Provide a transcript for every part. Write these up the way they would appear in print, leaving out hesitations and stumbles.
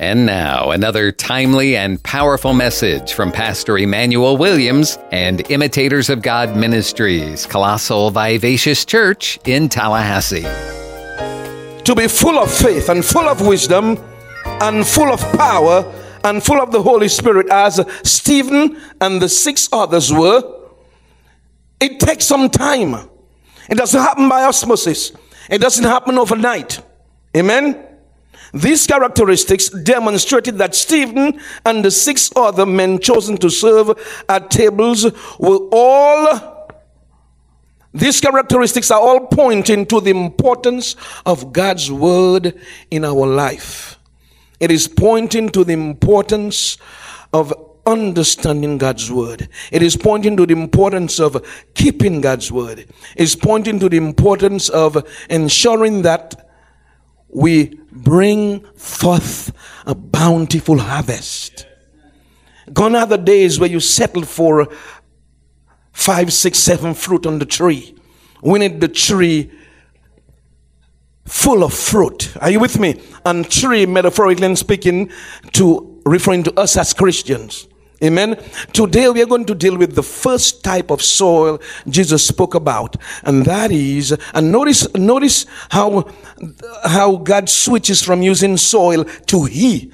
And now, another timely and powerful message from Pastor Emmanuel Williams and Imitators of God Ministries, Colossal Vivacious Church in Tallahassee. To be full of faith and full of wisdom and full of power and full of the Holy Spirit, as Stephen and the 6 others were, it takes some time. It doesn't happen by osmosis. It doesn't happen overnight. Amen? These characteristics demonstrated that Stephen and the 6 other men chosen to serve at tables were all, these characteristics are all pointing to the importance of God's word in our life. It is pointing to the importance of understanding God's word. It is pointing to the importance of keeping God's word. It is pointing to the importance of ensuring that we bring forth a bountiful harvest. Gone are the days where you settled for 5, 6, 7 fruit on the tree. We need the tree full of fruit. Are you with me? And tree, metaphorically speaking, to referring to us as Christians. Amen. Today we are going to deal with the first type of soil Jesus spoke about, and that is, and notice how God switches from using soil to he,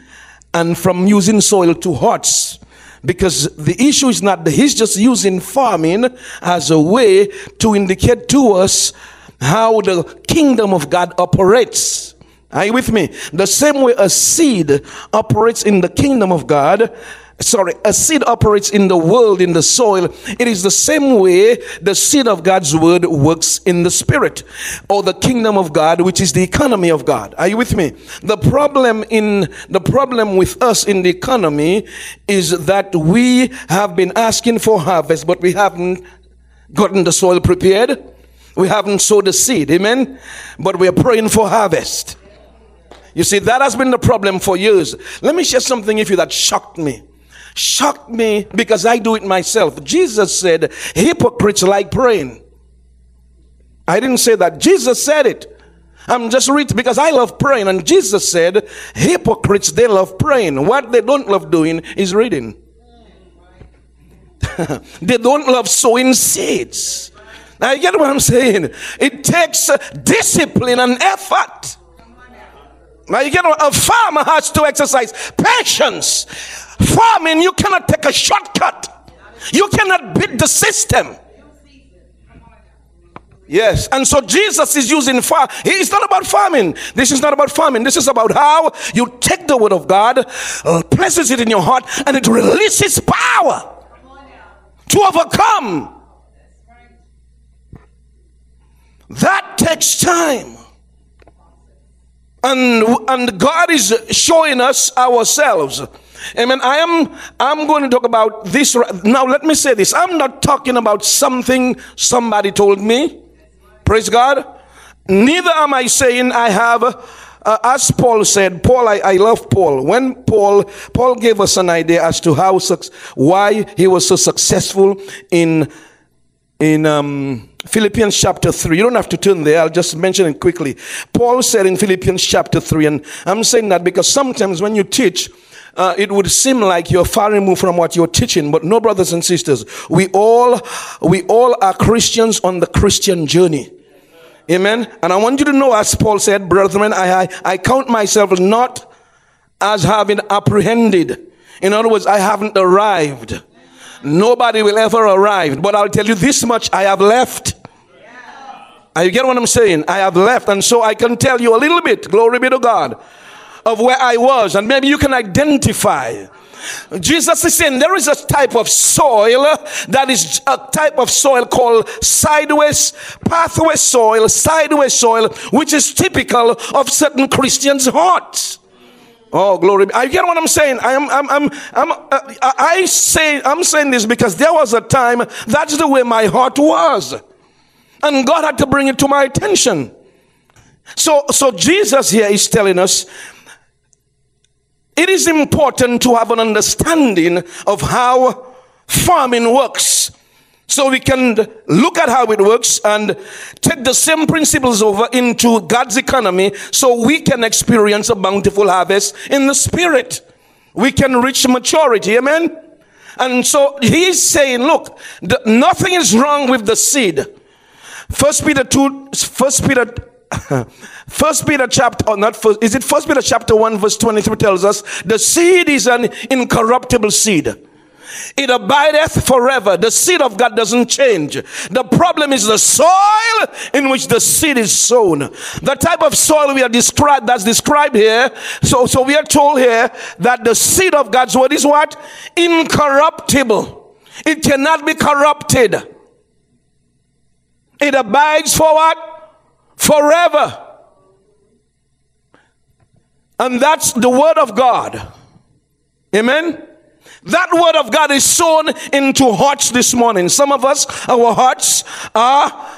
and from using soil to hearts, because the issue is not that he's just using farming as a way to indicate to us how the kingdom of God operates. Are you with me? The same way a seed operates in the kingdom of God, a seed operates in the world, in the soil. It is the same way the seed of God's word works in the spirit, or the kingdom of God, which is the economy of God. Are you with me? The problem with us in the economy is that we have been asking for harvest, but we haven't gotten the soil prepared. We haven't sowed the seed. Amen. But we are praying for harvest. You see, that has been the problem for years. Let me share something with you that shocked me. Shocked me because I do it myself. Jesus said, hypocrites like praying. I didn't say that. Jesus said it. I'm just reading because I love praying. And Jesus said, hypocrites, they love praying. What they don't love doing is reading. They don't love sowing seeds. Now you get what I'm saying? It takes discipline and effort. Now you get what a farmer has to exercise patience. Farming, you cannot take a shortcut. You cannot beat the system. Yes, and so Jesus is using it's not about farming. This is not about farming. This is about how you take the word of God, places it in your heart, and it releases power to overcome. That takes time. And God is showing us ourselves. Amen. I'm going to talk about this. Now, let me say this. I'm not talking about something somebody told me. Praise God. Neither am I saying I have, as Paul said, I love Paul. When Paul gave us an idea as to why he was so successful in Philippians chapter 3. You don't have to turn there. I'll just mention it quickly. Paul said in Philippians chapter 3, and I'm saying that because sometimes when you teach, it would seem like you're far removed from what you're teaching. But no, brothers and sisters, we all are Christians on the Christian journey. Amen. And I want you to know, as Paul said, brethren, I count myself not as having apprehended. In other words, I haven't arrived. Nobody will ever arrive. But I'll tell you this much, I have left. Yeah. You get what I'm saying? I have left. And so I can tell you a little bit, glory be to God, of where I was. And maybe you can identify. Jesus is saying there is a type of soil that is a type of soil called sideways, pathway soil, sideways soil, which is typical of certain Christians' hearts. Oh, glory. I get what I'm saying. I'm saying this because there was a time that's the way my heart was. And God had to bring it to my attention. So Jesus here is telling us it is important to have an understanding of how farming works, So we can look at how it works and take the same principles over into God's economy so we can experience a bountiful harvest in the spirit. We can reach maturity. Amen. And so he's saying, look, nothing is wrong with the seed. First Peter chapter 1 verse 23 tells us the seed is an incorruptible seed. It abideth forever. The seed of God doesn't change. The problem is the soil in which the seed is sown. The type of soil that's described here. So we are told here that the seed of God's word is what? Incorruptible. It cannot be corrupted. It abides for what? Forever. And that's the word of God. Amen. That word of God is sown into hearts this morning. Some of us, our hearts are,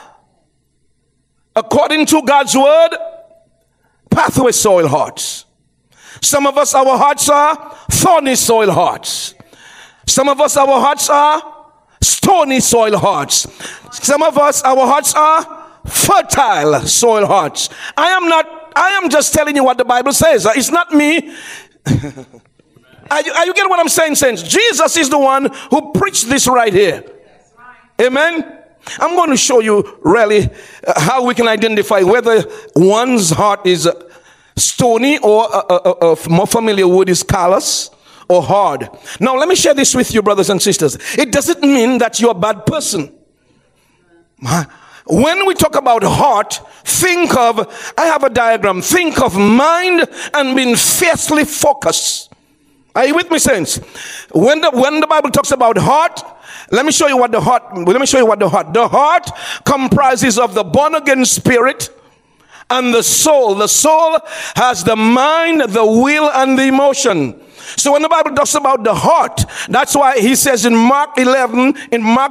according to God's word, pathway soil hearts. Some of us, our hearts are thorny soil hearts. Some of us, our hearts are stony soil hearts. Some of us, our hearts are fertile soil hearts. I am just telling you what the Bible says. It's not me. Are you getting what I'm saying, saints? Jesus is the one who preached this right here. Amen. I'm going to show you really how we can identify whether one's heart is stony or more familiar word is callous or hard. Now, let me share this with you, brothers and sisters. It doesn't mean that you're a bad person. When we talk about heart, think of, I have a diagram, think of mind and being fiercely focused. Are you with me, saints? When the Bible talks about heart, let me show you what the heart. The heart comprises of the born again spirit and the soul. The soul has the mind, the will, and the emotion. So when the Bible talks about the heart, that's why he says in Mark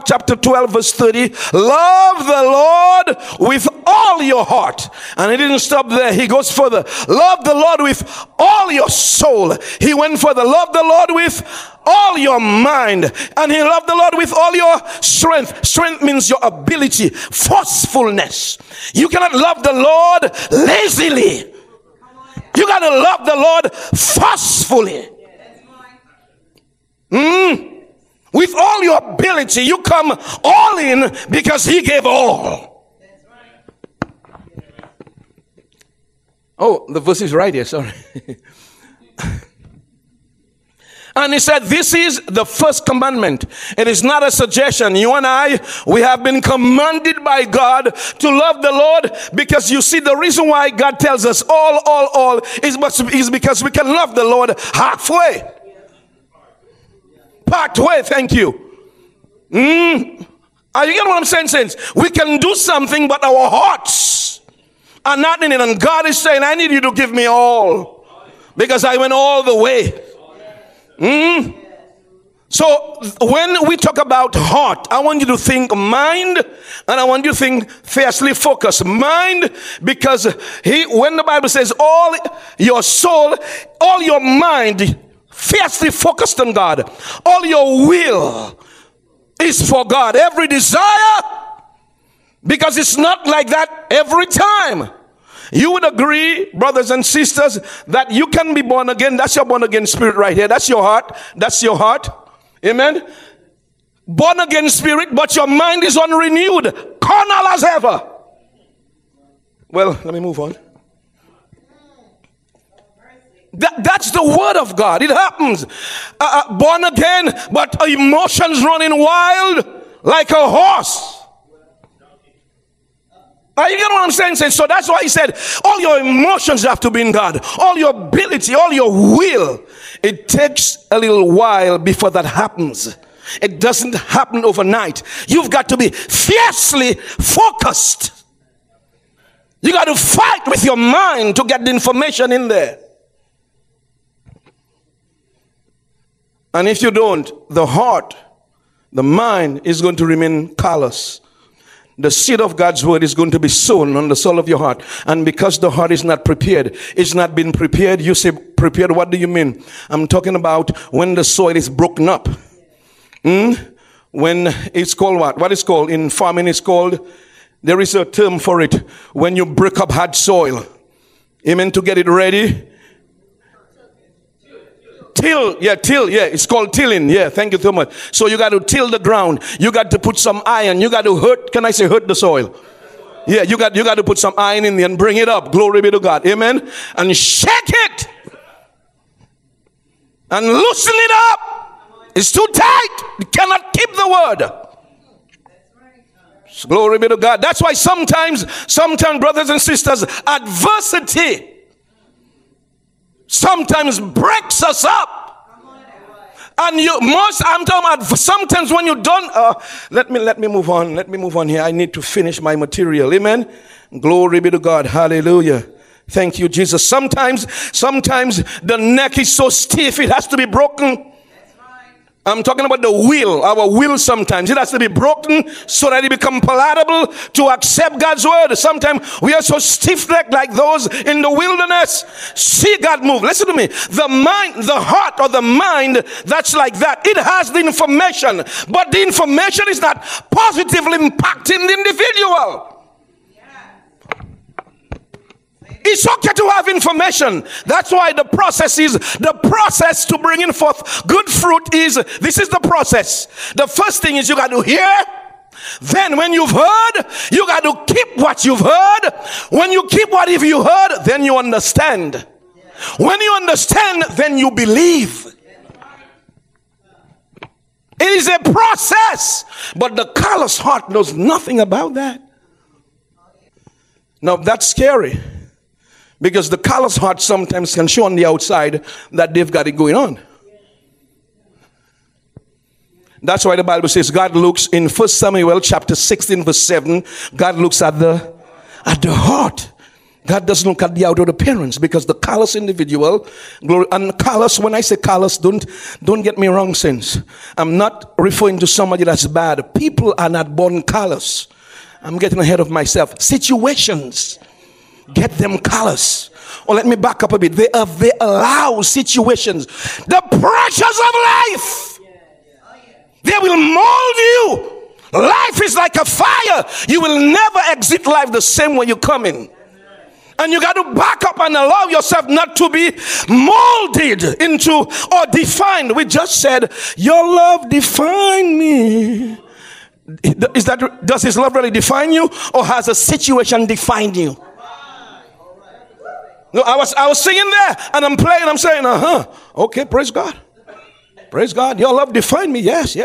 chapter 12 verse 30, love the Lord with all your heart. And he didn't stop there. He goes further. Love the Lord with all your soul. He went further. Love the Lord with all your mind. And he loved the Lord with all your strength. Strength means your ability, forcefulness. You cannot love the Lord lazily. You got to love the Lord forcefully. With all your ability, you come all in because he gave all. That's right. Oh, the verse is right here, sorry. And he said, this is the first commandment. It is not a suggestion. You and I, we have been commanded by God to love the Lord, because you see, the reason why God tells us all is because we can love the Lord halfway. Partway, thank you. Are you getting what I'm saying, saints? We can do something, but our hearts are not in it. And God is saying, I need you to give me all, because I went all the way. So when we talk about heart, I want you to think mind, and I want you to think fiercely focused. Mind, because when the Bible says all your soul, all your mind, fiercely focused on God. All your will is for God. Every desire, because it's not like that every time. You would agree, brothers and sisters, that you can be born again. That's your born again spirit right here. That's your heart. That's your heart. Amen. Born again spirit, but your mind is unrenewed, carnal as ever. Well, let me move on. That's the word of God. It happens. Born again, but emotions running wild like a horse. You get what I'm saying? So that's why he said all your emotions have to be in God. All your ability, all your will. It takes a little while before that happens. It doesn't happen overnight. You've got to be fiercely focused. You got to fight with your mind to get the information in there. And if you don't, the heart, the mind is going to remain callous. The seed of God's word is going to be sown on the soil of your heart. And because the heart is not prepared, it's not been prepared. You say prepared, what do you mean? I'm talking about when the soil is broken up. When it's called what? What is called? In farming it's called, there is a term for it. When you break up hard soil. Amen. To get it ready. Till, it's called tilling. Yeah, thank you so much. So you got to till the ground. You got to put some iron. You got to hurt, can I say hurt the soil? Yeah, you got to put some iron in there and bring it up. Glory be to God. Amen. And shake it. And loosen it up. It's too tight. You cannot keep the word. Glory be to God. That's why sometimes, brothers and sisters, adversity sometimes breaks us up. And sometimes when you don't, let me move on. Let me move on here. I need to finish my material. Amen. Glory be to God. Hallelujah. Thank you, Jesus. Sometimes the neck is so stiff it has to be broken. I'm talking about the will, our will sometimes. It has to be broken so that it becomes palatable to accept God's word. Sometimes we are so stiff-necked like those in the wilderness. See God move. Listen to me. The mind, the heart or the mind that's like that, it has the information. But the information is not positively impacting the individual. It's okay to have information. That's why the process to bringing forth good fruit is, this is the process. The first thing is you got to hear. Then when you've heard, you got to keep what you've heard. When you keep what if you heard, then you understand. When you understand, then you believe. It is a process. But the callous heart knows nothing about that. Now that's scary. Because the callous heart sometimes can show on the outside that they've got it going on. That's why the Bible says God looks in 1 Samuel chapter 16 verse 7. God looks at the heart. God doesn't look at the outward appearance, because the callous individual, and callous, when I say callous, don't get me wrong, saints. I'm not referring to somebody that's bad. People are not born callous. I'm getting ahead of myself. Situations get them callous. Or let me back up a bit. They allow situations, the pressures of life. They will mold you. Life is like a fire. You will never exit life the same way you come in. And you got to back up and allow yourself not to be molded into or defined. We just said, your love defined me. Is that, does his love really define you, or has a situation defined you? No, I was singing there and I'm playing. I'm saying, okay, praise God. Praise God. Your love defined me. Yes.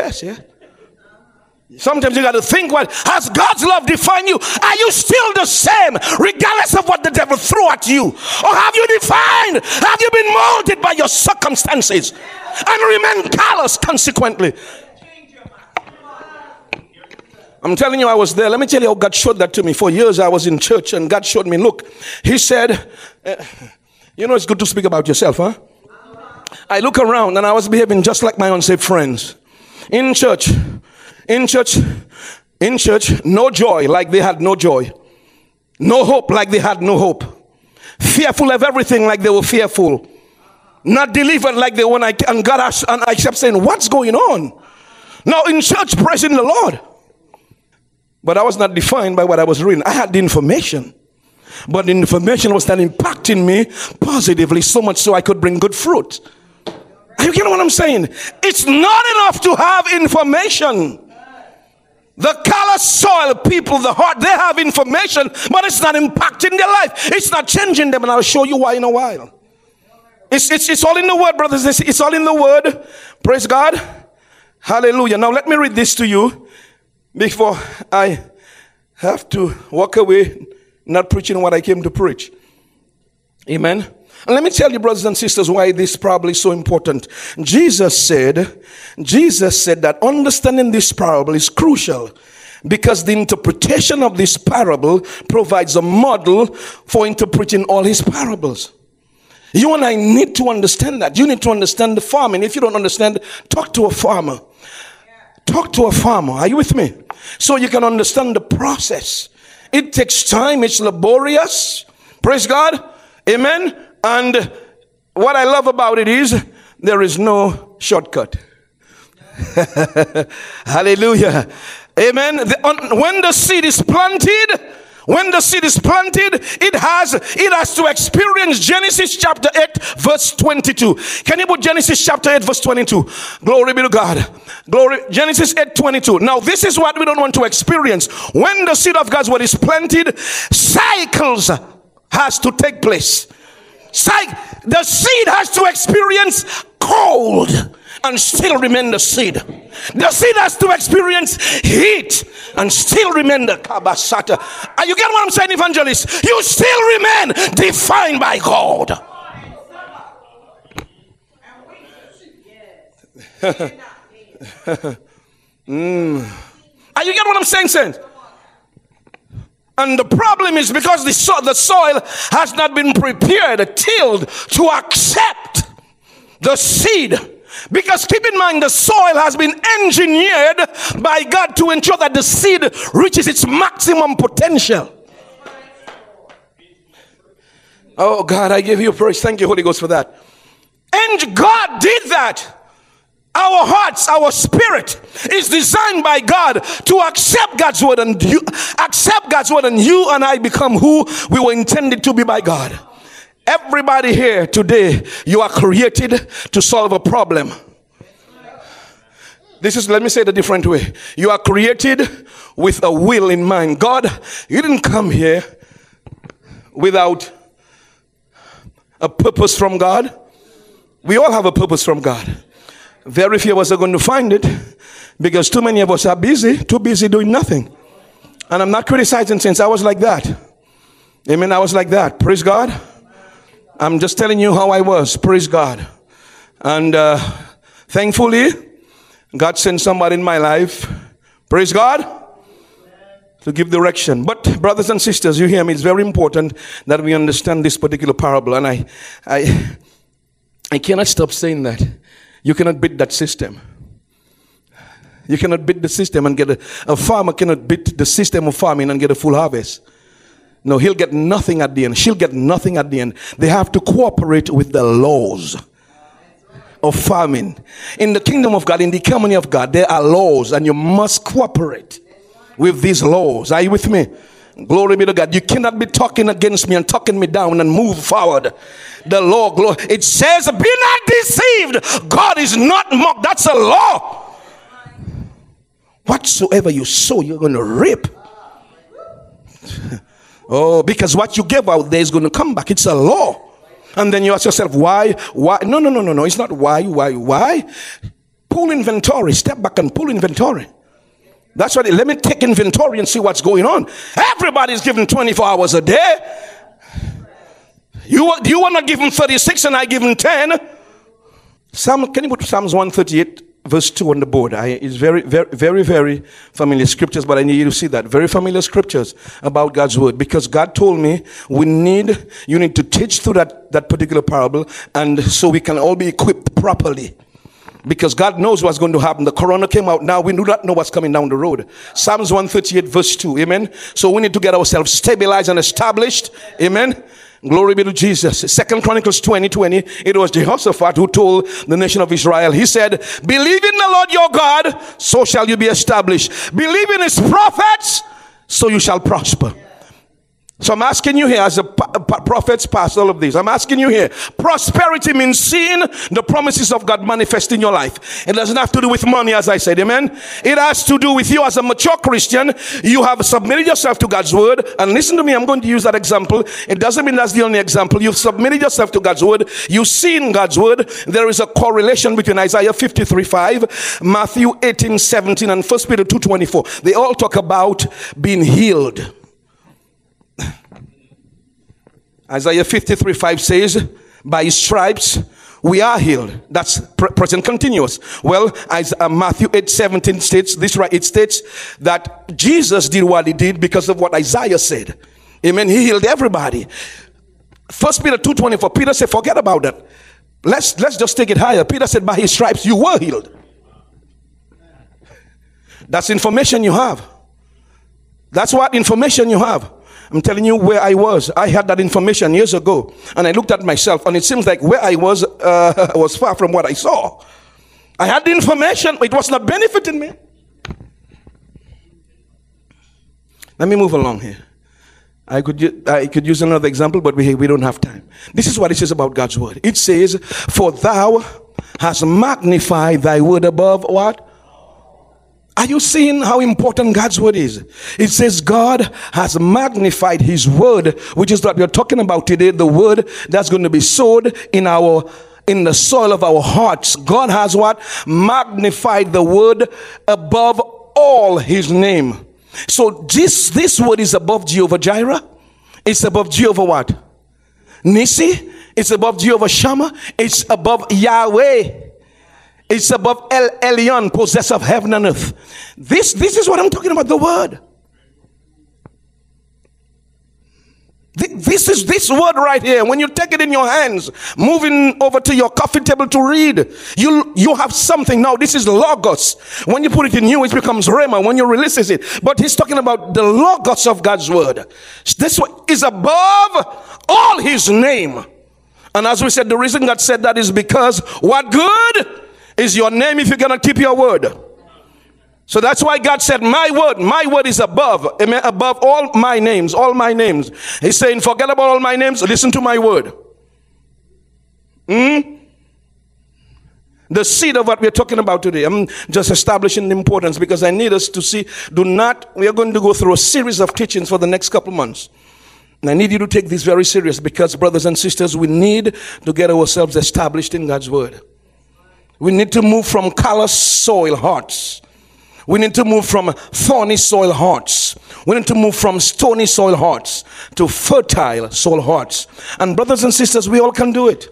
Sometimes you got to think, what has God's love defined you? Are you still the same regardless of what the devil threw at you? Or have you defined? Have you been molded by your circumstances and remain callous consequently? I'm telling you, I was there. Let me tell you how God showed that to me. For years I was in church and God showed me, look, he said, you know, it's good to speak about yourself, huh? I look around and I was behaving just like my unsaved friends. In church, no joy, like they had no joy. No hope, like they had no hope. Fearful of everything, like they were fearful. Not delivered like they were. And God asked, and I kept saying, what's going on? Now in church, praising the Lord. But I was not defined by what I was reading. I had the information. But the information was not impacting me positively so much so I could bring good fruit. You get what I'm saying? It's not enough to have information. The callous soil people, the heart, they have information, but it's not impacting their life. It's not changing them, and I'll show you why in a while. It's all in the word, brothers. It's all in the word. Praise God. Hallelujah. Now let me read this to you. Before I have to walk away not preaching what I came to preach. Amen. And let me tell you, brothers and sisters, why this parable is so important. Jesus said that understanding this parable is crucial, because the interpretation of this parable provides a model for interpreting all his parables. You and I need to understand that. You need to understand the farming. If you don't understand, talk to a farmer. Talk to a farmer. Are you with me? So you can understand the process. It takes time. It's laborious. Praise God. Amen. And what I love about it is there is no shortcut. Hallelujah. Amen. When the seed is planted, it has to experience Genesis chapter 8 verse 22. Can you put Genesis chapter 8 verse 22? Glory be to God. Glory. Genesis 8:22. Now this is what we don't want to experience. When the seed of God's word is planted, cycles has to take place. The seed has to experience cold and still remain the seed. The seed has to experience heat and still remain the kabasata. You get what I'm saying, evangelist? You still remain defined by God. You get what I'm saying, saints? And the problem is because the soil has not been prepared, tilled to accept the seed. Because keep in mind, the soil has been engineered by God to ensure that the seed reaches its maximum potential. Oh God, I give you praise. Thank you, Holy Ghost, for that. And God did that. Our hearts, our spirit is designed by God to accept God's word, and you accept God's word, and you and I become who we were intended to be by God. Everybody here today, you are created to solve a problem. Let me say it a different way. You are created with a will in mind. God, you didn't come here without a purpose from God. We all have a purpose from God. Very few of us are going to find it because too many of us are busy, too busy doing nothing. And I'm not criticizing, since I was like that. Amen, I was like that. Praise God. I'm just telling you how I was. Praise God. And thankfully, God sent somebody in my life. Praise God. To give direction. But brothers and sisters, you hear me. It's very important that we understand this particular parable. And I cannot stop saying that. You cannot beat that system. You cannot beat the system and get a farmer cannot beat the system of farming and get a full harvest. No, he'll get nothing at the end. She'll get nothing at the end. They have to cooperate with the laws of farming. In the kingdom of God, in the community of God, there are laws, and you must cooperate with these laws. Are you with me? Glory be to God. You cannot be talking against me and talking me down and move forward. The law, glory. It says, be not deceived. God is not mocked. That's a law. Whatsoever you sow, you're going to reap. Oh, because what you give out there is going to come back. It's a law. And then you ask yourself, why? No. It's not why. Pull inventory. Step back and pull inventory. That's what let me take inventory and see what's going on. Everybody's given 24 hours a day. You were not given 36 and I given 10. Can you put Psalms 138 verse 2 on the board? It's very, very, very, very familiar scriptures, but I need you to see that. Very familiar scriptures about God's word, because God told me you need to teach through that particular parable, and so we can all be equipped properly. Because God knows what's going to happen. The corona came out. Now we do not know what's coming down the road. Psalms 138 verse 2. Amen. So we need to get ourselves stabilized and established. Amen. Glory be to Jesus. 2 Chronicles 20:20. It was Jehoshaphat who told the nation of Israel. He said, believe in the Lord your God, so shall you be established. Believe in his prophets, so you shall prosper. So I'm asking you here, as the prophets pass all of these, I'm asking you here, prosperity means seeing the promises of God manifest in your life. It doesn't have to do with money, as I said, amen. It has to do with you as a mature Christian. You have submitted yourself to God's word. And listen to me, I'm going to use that example. It doesn't mean that's the only example. You've submitted yourself to God's word. You've seen God's word. There is a correlation between Isaiah 53:5, Matthew 18:17, and 1 Peter 2:24. They all talk about being healed. Isaiah 53:5 says, by his stripes we are healed. That's present continuous. Well, as Matthew 8:17 states, it states that Jesus did what he did because of what Isaiah said. Amen. He healed everybody. 1 Peter 2:24, Peter said, forget about that. Let's just take it higher. Peter said, by his stripes you were healed. That's information you have. That's what information you have. I'm telling you where I was. I had that information years ago, and I looked at myself, and it seems like where I was far from what I saw. I had the information, but it was not benefiting me. Let me move along here. I could use another example, but we don't have time. This is what it says about God's word. It says, for thou hast magnified thy word above what? Are you seeing how important God's word is? It says God has magnified his word, which is what we're talking about today, the word that's going to be sowed in the soil of our hearts. God has what? Magnified the word above all his name. So this word is above Jehovah Jireh. It's above Jehovah what? Nissi. It's above Jehovah Shammah. It's above Yahweh. It's above El Elyon, possessor of heaven and earth. This is what I'm talking about, the word. This is this word right here. When you take it in your hands, moving over to your coffee table to read, you have something. Now, this is Logos. When you put it in you, it becomes Rhema when you releases it. But he's talking about the Logos of God's word. This one is above all his name. And as we said, the reason God said that is because what good is your name if you're going to keep your word. So that's why God said, my word is above, amen, above all my names. He's saying, forget about all my names, listen to my word. The seed of what we're talking about today. I'm just establishing the importance because I need us to see, we are going to go through a series of teachings for the next couple months. And I need you to take this very serious because, brothers and sisters, we need to get ourselves established in God's word. We need to move from callous soil hearts. We need to move from thorny soil hearts. We need to move from stony soil hearts to fertile soil hearts. And brothers and sisters, we all can do it.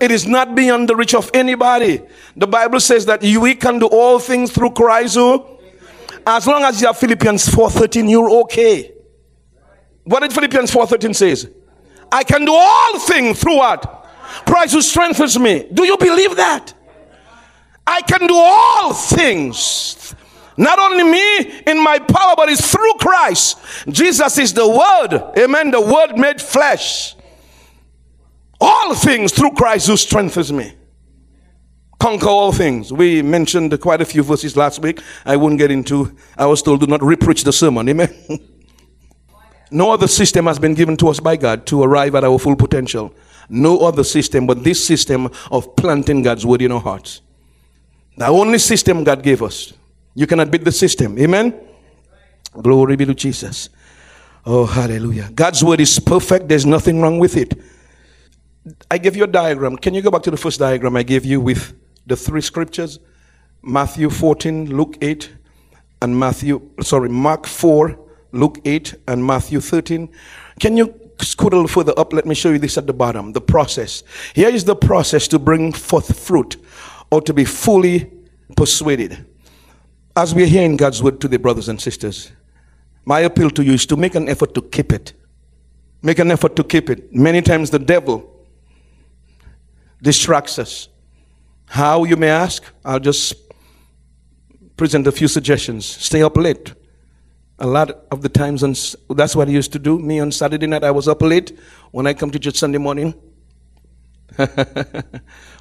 It is not beyond the reach of anybody. The Bible says that we can do all things through Christ who? As long as you have Philippians 4:13, you're okay. What did Philippians 4:13 says? I can do all things through what? Christ who strengthens me. Do you believe that? I can do all things. Not only me in my power, but it's through Christ. Jesus is the word. Amen. The word made flesh. All things through Christ who strengthens me. Conquer all things. We mentioned quite a few verses last week. I won't get into. I was told do not re-preach the sermon. Amen. No other system has been given to us by God to arrive at our full potential. No other system but this system of planting God's word in our hearts. The only system God gave us. You cannot beat the system. Amen? Glory be to Jesus. Oh, hallelujah. God's word is perfect. There's nothing wrong with it. I gave you a diagram. Can you go back to the first diagram I gave you with the three scriptures? Matthew 14, Luke 8, and Mark 4, Luke 8, and Matthew 13. Can you scoot a little further up? Let me show you this at the bottom. The process. Here is the process to bring forth fruit or to be fully persuaded. As we are hearing God's word today, brothers and sisters, my appeal to you is to make an effort to keep it. Make an effort to keep it. Many times the devil distracts us. How, you may ask? I'll just present a few suggestions. Stay up late. A lot of the times, that's what I used to do. Me on Saturday night, I was up late. When I come to church Sunday morning,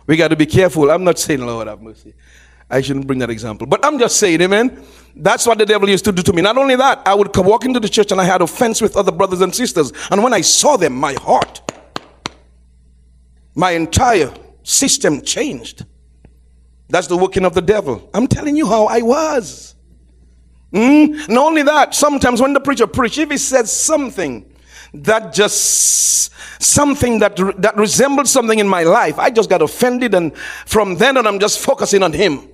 we got to be careful. I'm not saying, Lord have mercy. I shouldn't bring that example. But I'm just saying, amen, that's what the devil used to do to me. Not only that, I would walk into the church and I had offense with other brothers and sisters. And when I saw them, my entire system changed. That's the working of the devil. I'm telling you how I was. Not only that, sometimes when the preacher preaches, if he says something that that resembled something in my life, I just got offended, and from then on I'm just focusing on him.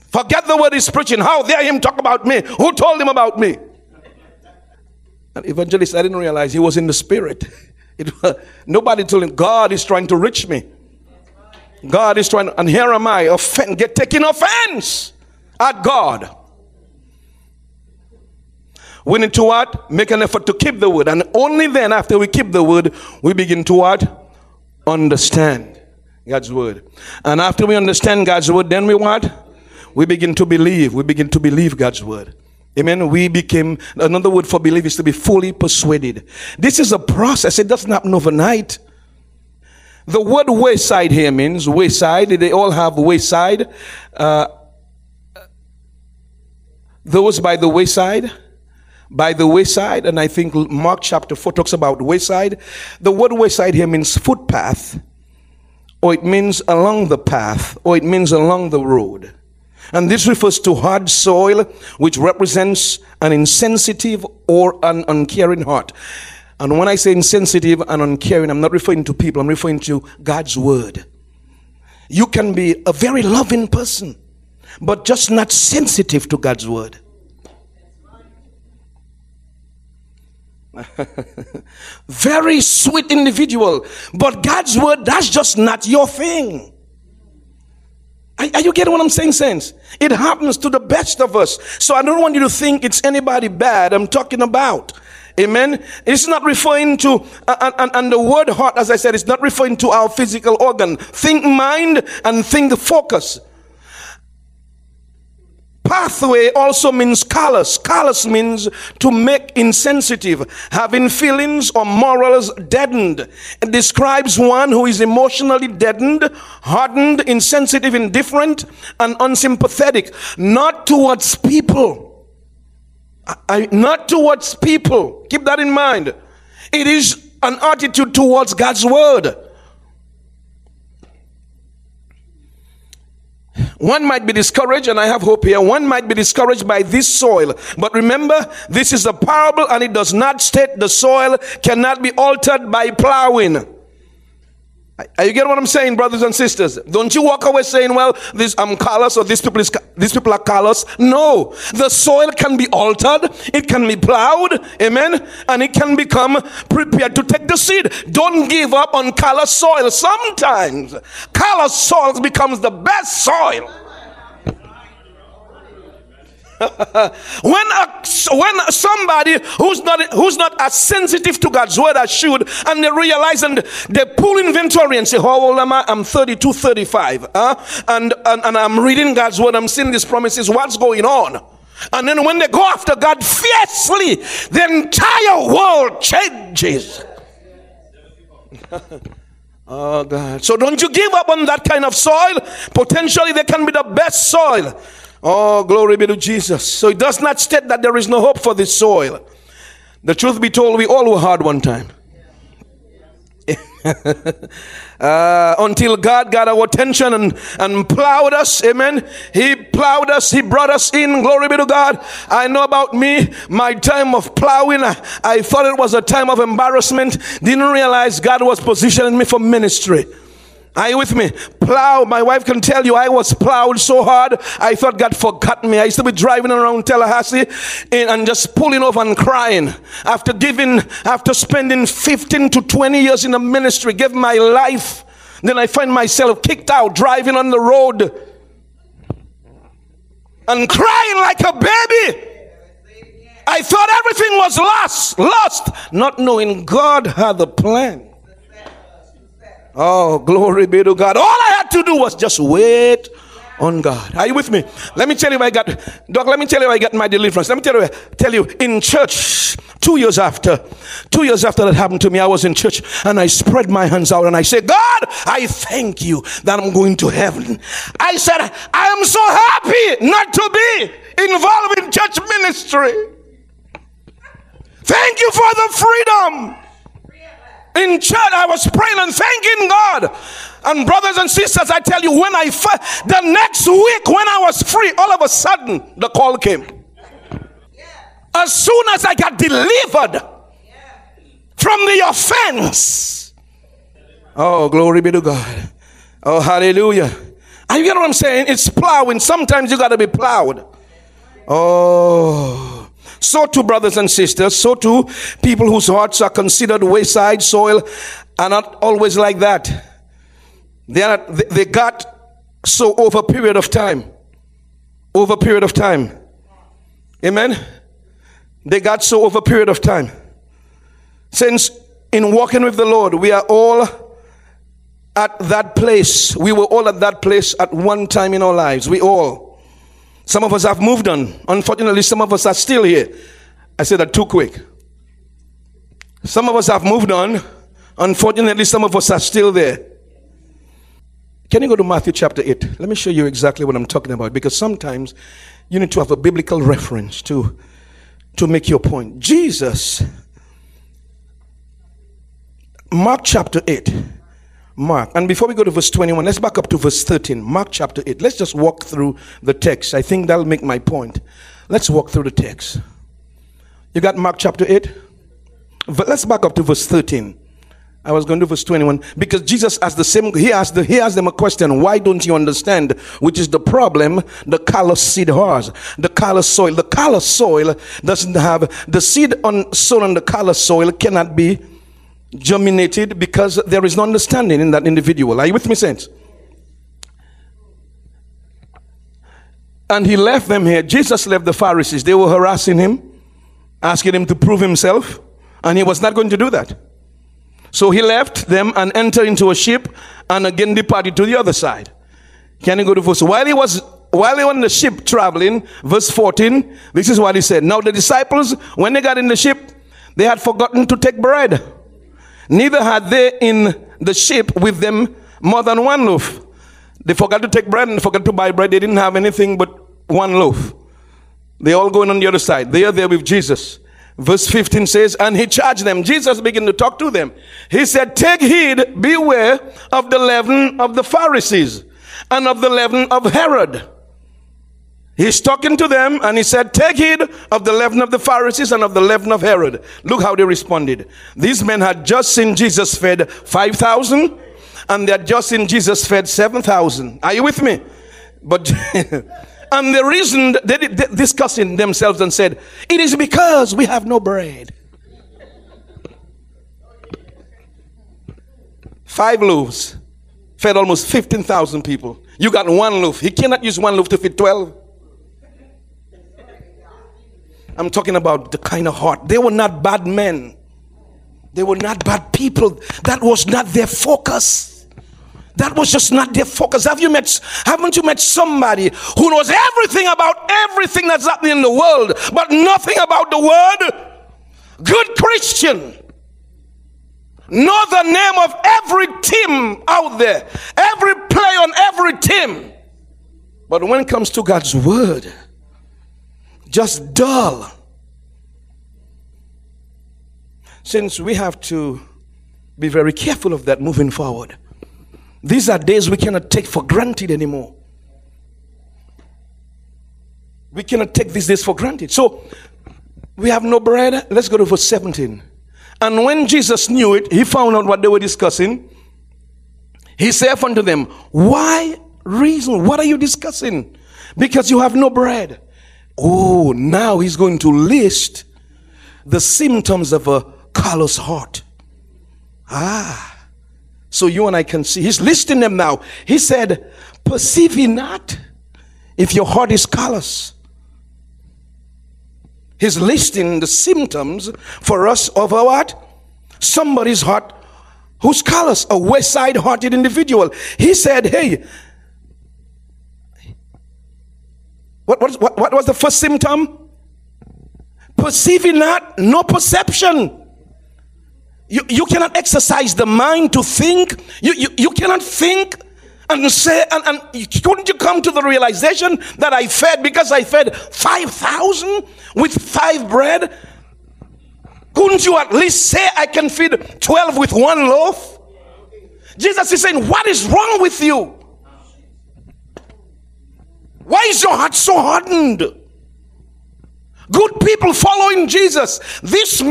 Forget the word he's preaching. How dare him talk about me? Who told him about me? And evangelist, I didn't realize he was in the spirit. Nobody told him. God is trying to reach me. God is trying, and here am I, taking offense at God. We need to what? Make an effort to keep the word. And only then, after we keep the word, we begin to what? Understand God's word. And after we understand God's word, then we what? We begin to believe. We begin to believe God's word. Amen. Another word for believe is to be fully persuaded. This is a process. It doesn't happen overnight. The word wayside here means wayside. They all have wayside. Those by the wayside. And I think Mark chapter 4 talks about wayside. The word wayside here means footpath, or it means along the path, or it means along the road. And this refers to hard soil, which represents an insensitive or an uncaring heart. And when I say insensitive and uncaring, I'm not referring to people, I'm referring to God's word. You can be a very loving person, but just not sensitive to God's word. Very sweet individual, but God's word, that's just not your thing. Are you getting what I'm saying, saints? It happens to the best of us. So I don't want you to think it's anybody bad I'm talking about. Amen. It's not referring to, and the word heart, as I said, it's not referring to our physical organ. Think mind and think focus. Pathway also means callous. Callous means to make insensitive, having feelings or morals deadened. It describes one who is emotionally deadened, hardened, insensitive, indifferent, and unsympathetic. Not towards people. Not towards people. Keep that in mind. It is an attitude towards God's word. One might be discouraged, and I have hope here, one might be discouraged by this soil. But remember, this is a parable, and it does not state the soil cannot be altered by plowing. Are you getting what I'm saying, brothers and sisters? Don't you walk away saying, well, this I'm callous, or these people are callous. No, the soil can be altered, it can be plowed, amen, and it can become prepared to take the seed. Don't give up on callous soil. Sometimes callous soil becomes the best soil. when somebody who's not as sensitive to God's word as should, and they realize and they pull inventory and say, how old am I? I'm 32, 35. And I'm reading God's word. I'm seeing these promises. What's going on? And then when they go after God fiercely, the entire world changes. Oh, God. So don't you give up on that kind of soil. Potentially, they can be the best soil. Oh, glory be to Jesus. So it does not state that there is no hope for this soil. The truth be told, we all were hard one time. Until God got our attention and plowed us. Amen. He plowed us. He brought us in. Glory be to God. I know about me. My time of plowing, I thought it was a time of embarrassment. Didn't realize God was positioning me for ministry. Are you with me? Plow. My wife can tell you I was plowed so hard, I thought God forgot me. I used to be driving around Tallahassee and just pulling over and crying. After spending 15 to 20 years in the ministry, gave my life. Then I find myself kicked out, driving on the road and crying like a baby. I thought everything was lost, not knowing God had a plan. Oh, glory be to God. All I had to do was just wait on God. Are you with me? Let me tell you, I got my deliverance. Let me tell you in church, 2 years after that happened to me, I was in church and I spread my hands out and I said, God, I thank you that I'm going to heaven. I said, I am so happy not to be involved in church ministry. Thank you for the freedom. In church, I was praying and thanking God. And brothers and sisters, I tell you, when I the next week when I was free, all of a sudden the call came. Yeah. As soon as I got delivered from the offense. Oh, glory be to God. Oh, hallelujah. Are you getting what I'm saying? It's plowing. Sometimes you got to be plowed. Oh. So too, brothers and sisters, so too people whose hearts are considered wayside soil are not always like that. They got so over a period of time. Over a period of time. Amen? They got so over a period of time. Since in walking with the Lord, we are all at that place. We were all at that place at one time in our lives. We all. Some of us have moved on. Unfortunately, some of us are still here. I said that too quick. Some of us have moved on. Unfortunately, some of us are still there. Can you go to Matthew chapter 8? Let me show you exactly what I'm talking about, because sometimes you need to have a biblical reference to make your point. Jesus, Mark chapter 8. Mark. And before we go to verse 21, let's back up to verse 13. Mark chapter 8. Let's just walk through the text. I think that'll make my point. Let's walk through the text. You got Mark chapter 8? But let's back up to verse 13. I was going to verse 21, because Jesus asked the same, he asked them a question. Why don't you understand? Which is the problem the callous seed has. The callous soil. The callous soil doesn't have, the seed sown on the callous soil cannot be germinated because there is no understanding in that individual. Are you with me, saints? And he left them here. Jesus left the Pharisees. They were harassing him, asking him to prove himself, and he was not going to do that. So he left them and entered into a ship, and again departed to the other side. Can you go to verse? While they were on the ship traveling, verse 14, this is what he said. Now the disciples, when they got in the ship, they had forgotten to take bread. Neither had they in the ship with them more than one loaf. They forgot to take bread and forgot to buy bread. They didn't have anything but one loaf. They all going on the other side. They are there with Jesus. Verse 15 says, and he charged them. Jesus began to talk to them. He said, take heed, beware of the leaven of the Pharisees and of the leaven of Herod. He's talking to them and he said, take heed of the leaven of the Pharisees and of the leaven of Herod. Look how they responded. These men had just seen Jesus fed 5,000, and they had just seen Jesus fed 7,000. Are you with me? But... And the reason they discussing themselves and said, it is because we have no bread. 5 loaves fed almost 15,000 people. You got one loaf. He cannot use one loaf to feed 12. I'm talking about the kind of heart. They were not bad men. They were not bad people. That was not their focus. That was just not their focus. Haven't you met somebody who knows everything about everything that's happening in the world, but nothing about the word? Good Christian. Know the name of every team out there, every play on every team. But when it comes to God's word, just dull. Since we have to be very careful of that moving forward. These are days we cannot take for granted anymore. We cannot take these days for granted. So, we have no bread. Let's go to verse 17. And when Jesus knew it, he found out what they were discussing. He saith unto them, why reason? What are you discussing? Because you have no bread. Oh, now he's going to list the symptoms of a callous heart. Ah. So you and I can see. He's listing them now. He said, perceive ye not if your heart is callous. He's listing the symptoms for us of a what? Somebody's heart who's callous. A west side hearted individual. He said, hey. What was the first symptom? Perceive ye not, no perception. You cannot exercise the mind to think. You cannot think and say, and couldn't you come to the realization that I fed, because I fed 5,000 with 5 bread? Couldn't you at least say I can feed 12 with 1 loaf? Jesus is saying, what is wrong with you? Why is your heart so hardened? Good people following Jesus. Jesus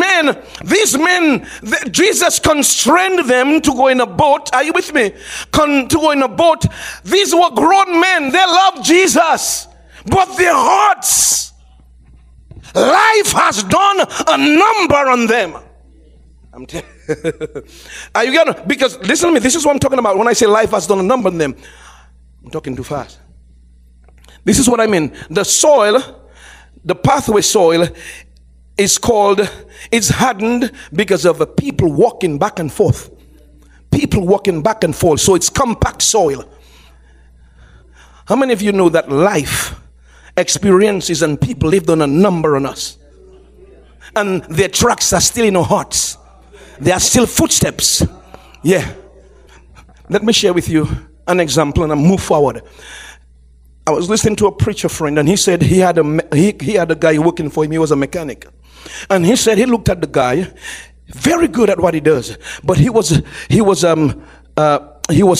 constrained them to go in a boat. Are you with me? To go in a boat. These were grown men. They loved Jesus. But their hearts, life has done a number on them. I'm telling you. Are you getting it? Because listen to me. This is what I'm talking about when I say life has done a number on them. I'm talking too fast. This is what I mean. The soil... The pathway soil is called, it's hardened because of the people walking back and forth. People walking back and forth. So it's compact soil. How many of you know that life, experiences, and people lived on a number on us? And their tracks are still in our hearts. They are still footsteps. Yeah. Let me share with you an example and I move forward. I was listening to a preacher friend, and he said he had a guy working for him. He was a mechanic, and he said he looked at the guy, very good at what he does, but he was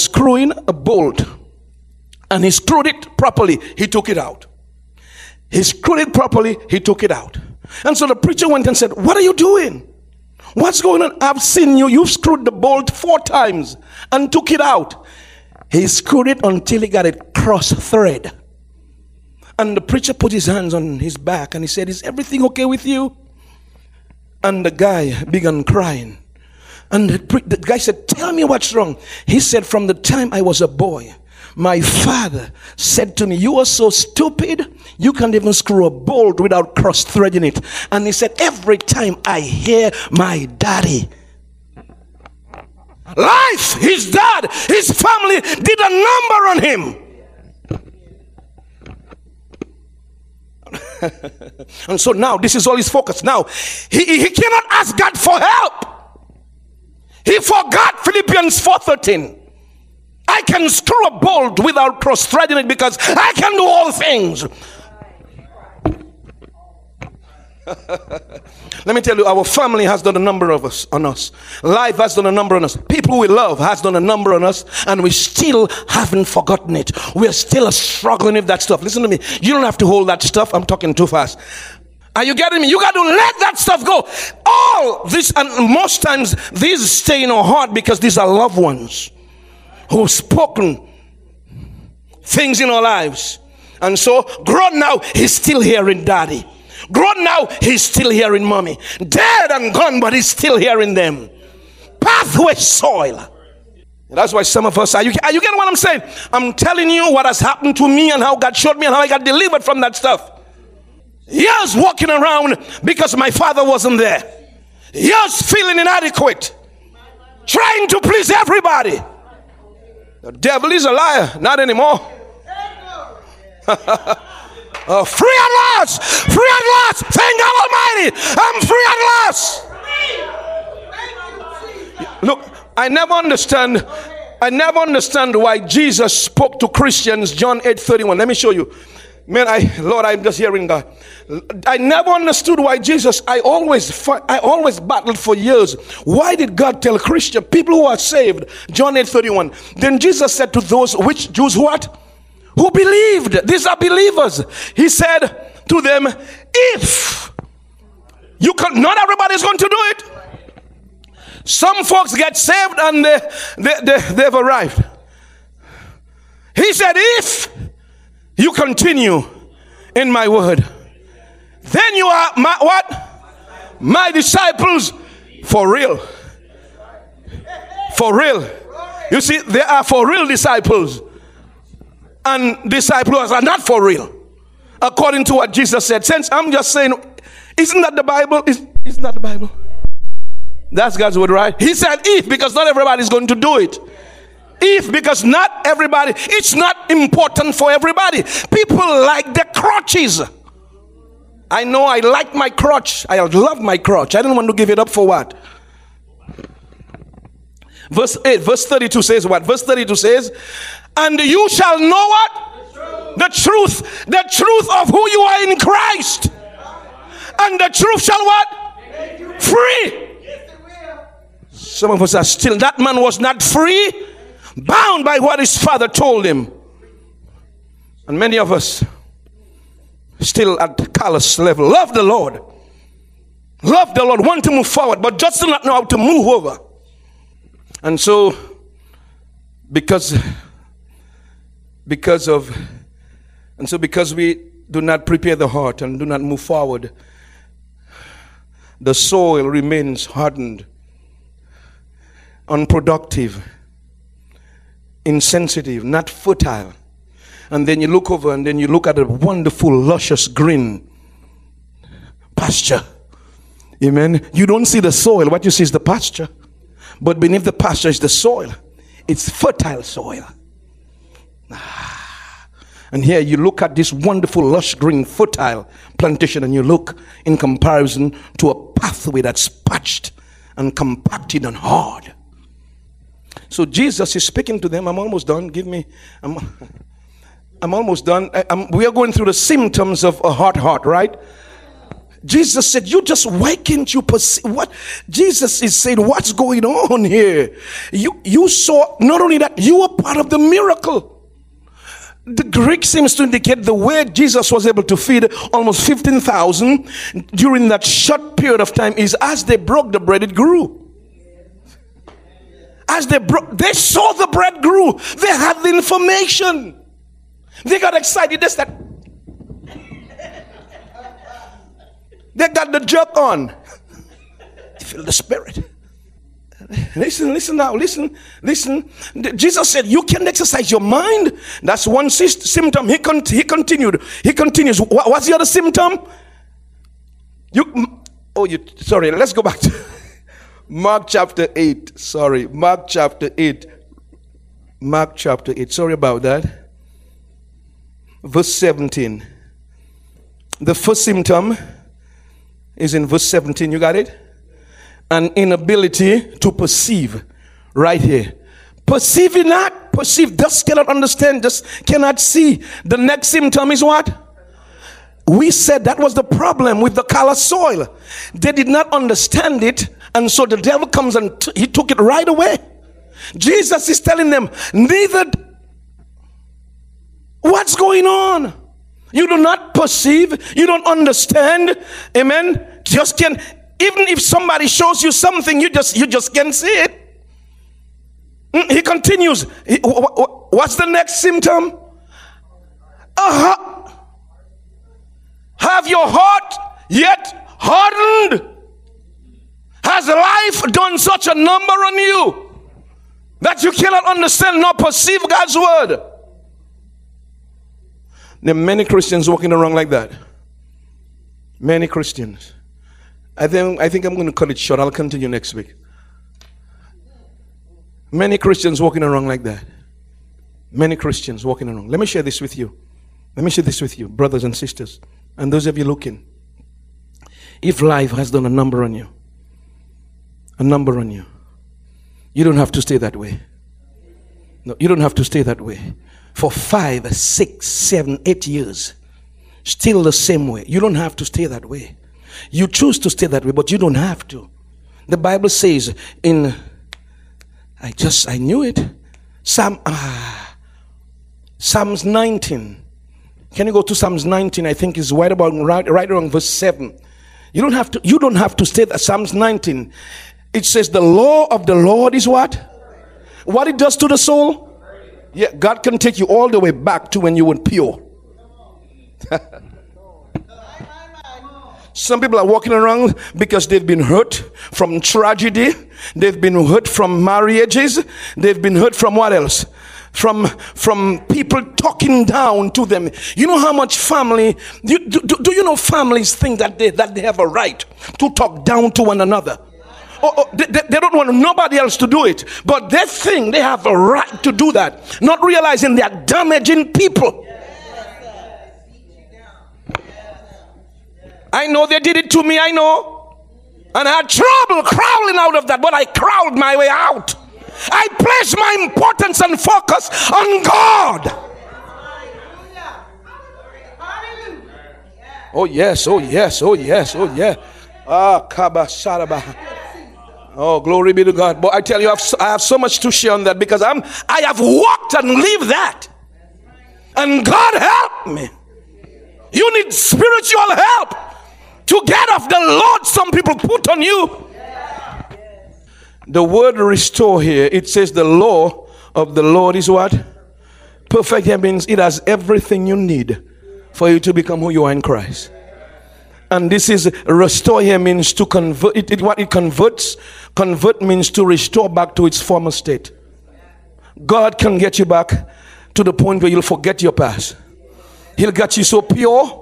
screwing a bolt, and he screwed it properly. He took it out. He screwed it properly. He took it out. And so the preacher went and said, "What are you doing? What's going on? I've seen you. You've screwed the bolt 4 times and took it out." He screwed it until he got it cross-thread. And the preacher put his hands on his back and he said, "Is everything okay with you?" And the guy began crying. And the guy said, "Tell me what's wrong." He said, "From the time I was a boy, my father said to me, you are so stupid, you can't even screw a bolt without cross-threading it. And he said, every time I hear my daddy, life, his dad, his family did a number on him." And so now this is all his focus. Now he cannot ask God for help. He forgot Philippians 4:13. I can screw a bolt without cross-threading it because I can do all things. Let me tell you, our family has done a number on us. Life has done a number on us. People we love has done a number on us, and we still haven't forgotten it. We're still struggling with that stuff. Listen to me. You don't have to hold that stuff. I'm talking too fast. Are you getting me? You got to let that stuff go. All this, and most times these stay in our heart because these are loved ones who've spoken things in our lives. And so, grown now, he's still hearing daddy. Grown now, he's still hearing mommy. Dead and gone, but he's still hearing them. Pathway soil. And that's why some of us are you getting what I'm saying? I'm telling you what has happened to me and how God showed me and how I got delivered from that stuff. Years walking around because my father wasn't there. Years feeling inadequate. Trying to please everybody. The devil is a liar. Not anymore. Free at last. Free at last. Thank God Almighty. I'm free at last. Look, I never understand why Jesus spoke to Christians. John 8:31. Let me show you. Man, Lord, I'm just hearing God. I never understood why Jesus, I always battled for years. Why did God tell Christian people who are saved, John 8:31, then Jesus said to those, which Jews what? Who believed. These are believers. He said to them, if you can, not everybody's going to do it. Some folks get saved and they've arrived. He said, if you continue in my word, then you are my what? My disciples. For real. For real. You see, they are for real disciples. And disciples are not for real. According to what Jesus said. Since I'm just saying, isn't that the Bible? Isn't that the Bible? That's God's word, right? He said if, because not everybody's going to do it. If, because not everybody, it's not important for everybody. People like their crutches. I know I like my crutch. I love my crutch. I didn't want to give it up for what? Verse 8, verse 32 says what? Verse 32 says, and you shall know what? The truth. The truth of who you are in Christ. And the truth shall what? Free. Some of us are still, that man was not free. Bound by what his father told him. And many of us still at the callous level. Love the Lord. Love the Lord. Want to move forward, but just do not know how to move over. And so, because we do not prepare the heart and do not move forward, the soil remains hardened, unproductive, insensitive, not fertile. And then you look over and then you look at a wonderful, luscious green pasture. Amen. You don't see the soil. What you see is the pasture. But beneath the pasture is the soil. It's fertile soil. And here you look at this wonderful, lush, green, fertile plantation, and you look in comparison to a pathway that's patched and compacted and hard. So Jesus is speaking to them. I'm almost done. Give me. I'm almost done. We are going through the symptoms of a hot heart, right? Jesus said, you just, why can't you perceive what Jesus is saying? What's going on here? You saw, not only that, you were part of the miracle. The Greek seems to indicate the way Jesus was able to feed almost 15,000 during that short period of time is as they broke the bread, it grew. As they broke, they saw the bread grew. They had the information. They got excited. That's that. They got the jerk on. Feel the spirit. Listen. Jesus said, you can exercise your mind. That's one symptom. He continued. He continues. What's the other symptom? Sorry. Let's go back to Mark chapter 8. Mark chapter 8. Sorry about that. Verse 17. The first symptom is in verse 17. You got it? An inability to perceive, right here. Perceive it not, perceive, just cannot understand, just cannot see. The next symptom is what? We said that was the problem with the color soil. They did not understand it, and so the devil comes and he took it right away. Jesus is telling them, neither. What's going on? You do not perceive, you don't understand, amen? Just can't. Even if somebody shows you something, you just can't see it. He continues. What's the next symptom? Have your heart yet hardened? Has life done such a number on you that you cannot understand nor perceive God's word? There are many Christians walking around like that. Many Christians. I think I'm going to cut it short. I'll continue next week. Many Christians walking around like that. Many Christians walking around. Let me share this with you. Let me share this with you, brothers and sisters, and those of you looking. If life has done a number on you, you don't have to stay that way. No, you don't have to stay that way. For 5, 6, 7, 8 years, still the same way. You don't have to stay that way. You choose to stay that way, but you don't have to. The Bible says in, I knew it. Psalms 19. Can you go to Psalms 19? I think it's right around verse 7. You don't have to stay that. Psalms 19. It says the law of the Lord is what? What it does to the soul? Yeah, God can take you all the way back to when you were pure. Some people are walking around because they've been hurt from tragedy. They've been hurt from marriages. They've been hurt from what else? From people talking down to them. You know how much family, do you know families think that they have a right to talk down to one another? They don't want nobody else to do it. But they think they have a right to do that, not realizing they are damaging people. I know they did it to me, I know. And I had trouble crawling out of that, but I crawled my way out. I placed my importance and focus on God. Oh yes, oh yes, oh yes, oh yeah. Ah, Kaba Saraba. Oh, glory be to God. But I tell you, I have so much to share on that because I have walked and lived that. And God help me. You need spiritual help to get off the load some people put on you. Yeah. Yes. The word restore here, it says the law of the Lord is what? Perfect. Here means it has everything you need for you to become who you are in Christ. And this is restore here means to convert. Convert means to restore back to its former state. God can get you back to the point where you'll forget your past. He'll get you so pure.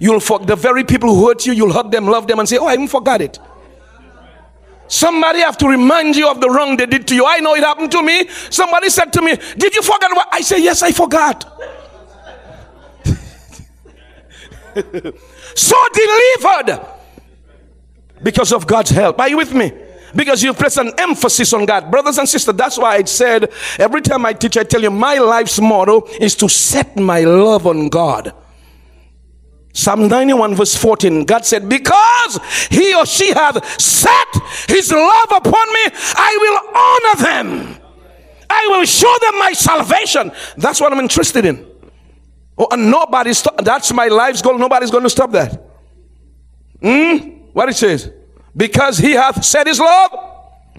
You'll fuck the very people who hurt you. You'll hug them, love them, and say, "Oh, I even forgot it." Somebody have to remind you of the wrong they did to you. I know it happened to me. Somebody said to me, "Did you forget what?" I say, "Yes, I forgot." So delivered because of God's help. Are you with me? because you place an emphasis on God. Brothers and sisters, that's why I said every time I teach, I tell you my life's motto is to set my love on God. Psalm 91 verse 14, God said, because he or she hath set his love upon me, I will honor them. I will show them my salvation. That's what I'm interested in. Oh, and that's my life's goal. Nobody's going to stop that. What it says? Because he hath set his love.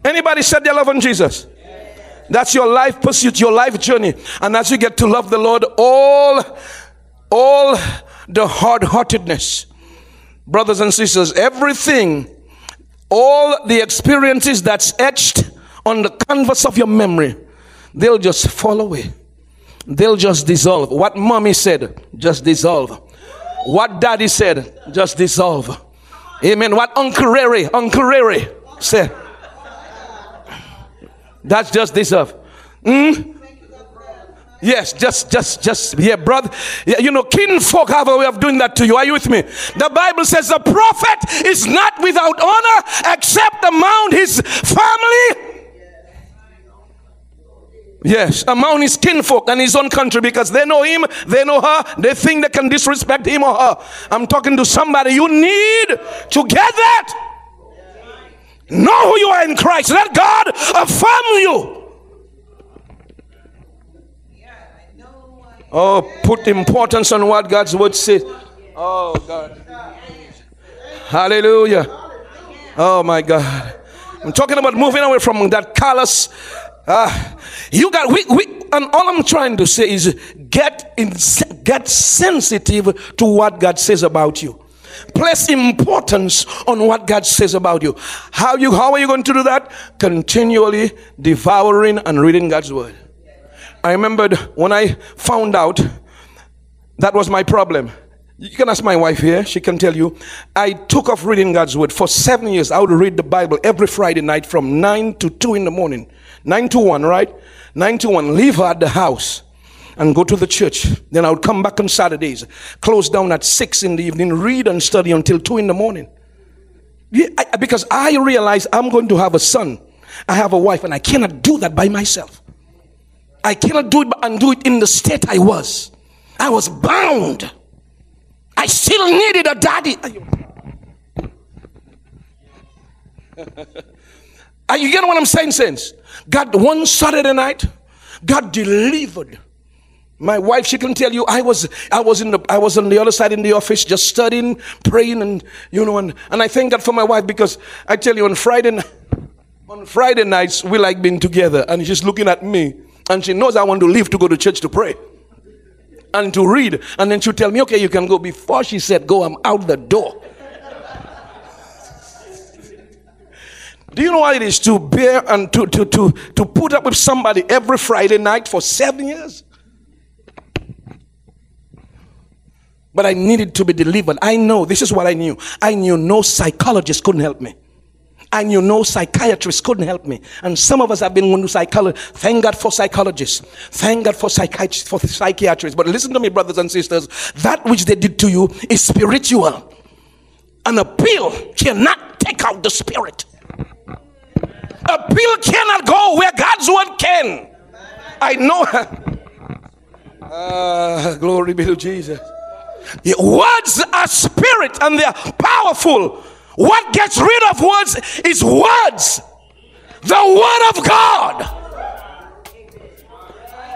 Anybody set their love on Jesus? Yes. That's your life pursuit, your life journey. And as you get to love the Lord, all the hard-heartedness, brothers and sisters, everything, all the experiences that's etched on the canvas of your memory, they'll just fall away. They'll just dissolve. What mommy said, just dissolve. What daddy said, just dissolve. Amen. What Uncle Rary said, that's just dissolve. Yes, just, yeah, brother. Yeah, you know, kinfolk have a way of doing that to you. Are you with me? The Bible says the prophet is not without honor except among his family. Yes, among his kinfolk and his own country, because they know him, they know her, they think they can disrespect him or her. I'm talking to somebody. You need to get that. Know who you are in Christ. Let God affirm you. Oh, put importance on what God's word says. Oh, God. Hallelujah. Oh, my God. I'm talking about moving away from that callous. And all I'm trying to say is get sensitive to what God says about you. Place importance on what God says about you. How are you going to do that? Continually devouring and reading God's word. I remembered when I found out that was my problem. You can ask my wife here. She can tell you. I took off reading God's word. For 7 years, I would read the Bible every Friday night from 9 to 2 in the morning. 9 to 1, right? 9 to 1. Leave her at the house and go to the church. Then I would come back on Saturdays. Close down at 6 in the evening. Read and study until 2 in the morning. Yeah, because I realized I'm going to have a son. I have a wife, and I cannot do that by myself. I cannot do it and do it in the state I was. I was bound. I still needed a daddy. You get what I'm saying, saints? God, one Saturday night, God delivered. My wife, she can tell you, I was on the other side in the office, just studying, praying, and you know, and I thank God for my wife, because I tell you, on Friday nights we like being together, and she's looking at me, and she knows I want to leave to go to church to pray and to read, and then she'll tell me, okay, you can go. Before she said go, I'm out the door. Do you know what it is to bear and to put up with somebody every Friday night for 7 years? But I needed to be delivered. I know, this is what I knew. I knew no psychologist couldn't help me. I knew no psychiatrist couldn't help me. And some of us have been going to psychologists. Thank God for psychologists. Thank God for psychiatrists. But listen to me, brothers and sisters. That which they did to you is spiritual. And a pill cannot take out the spirit. A pill cannot go where God's word can. I know. Glory be to Jesus. Words are spirit and they are powerful. What gets rid of words is words. The word of God.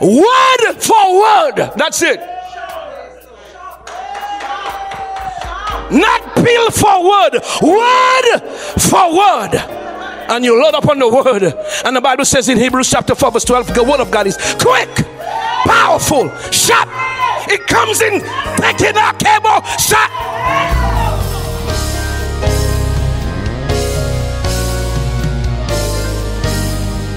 Word for word. That's it. Not pill for word. Word for word. And you load upon the word. And the Bible says in Hebrews chapter 4 verse 12, the word of God is quick, powerful, sharp. It comes in, taking our cable, sharp.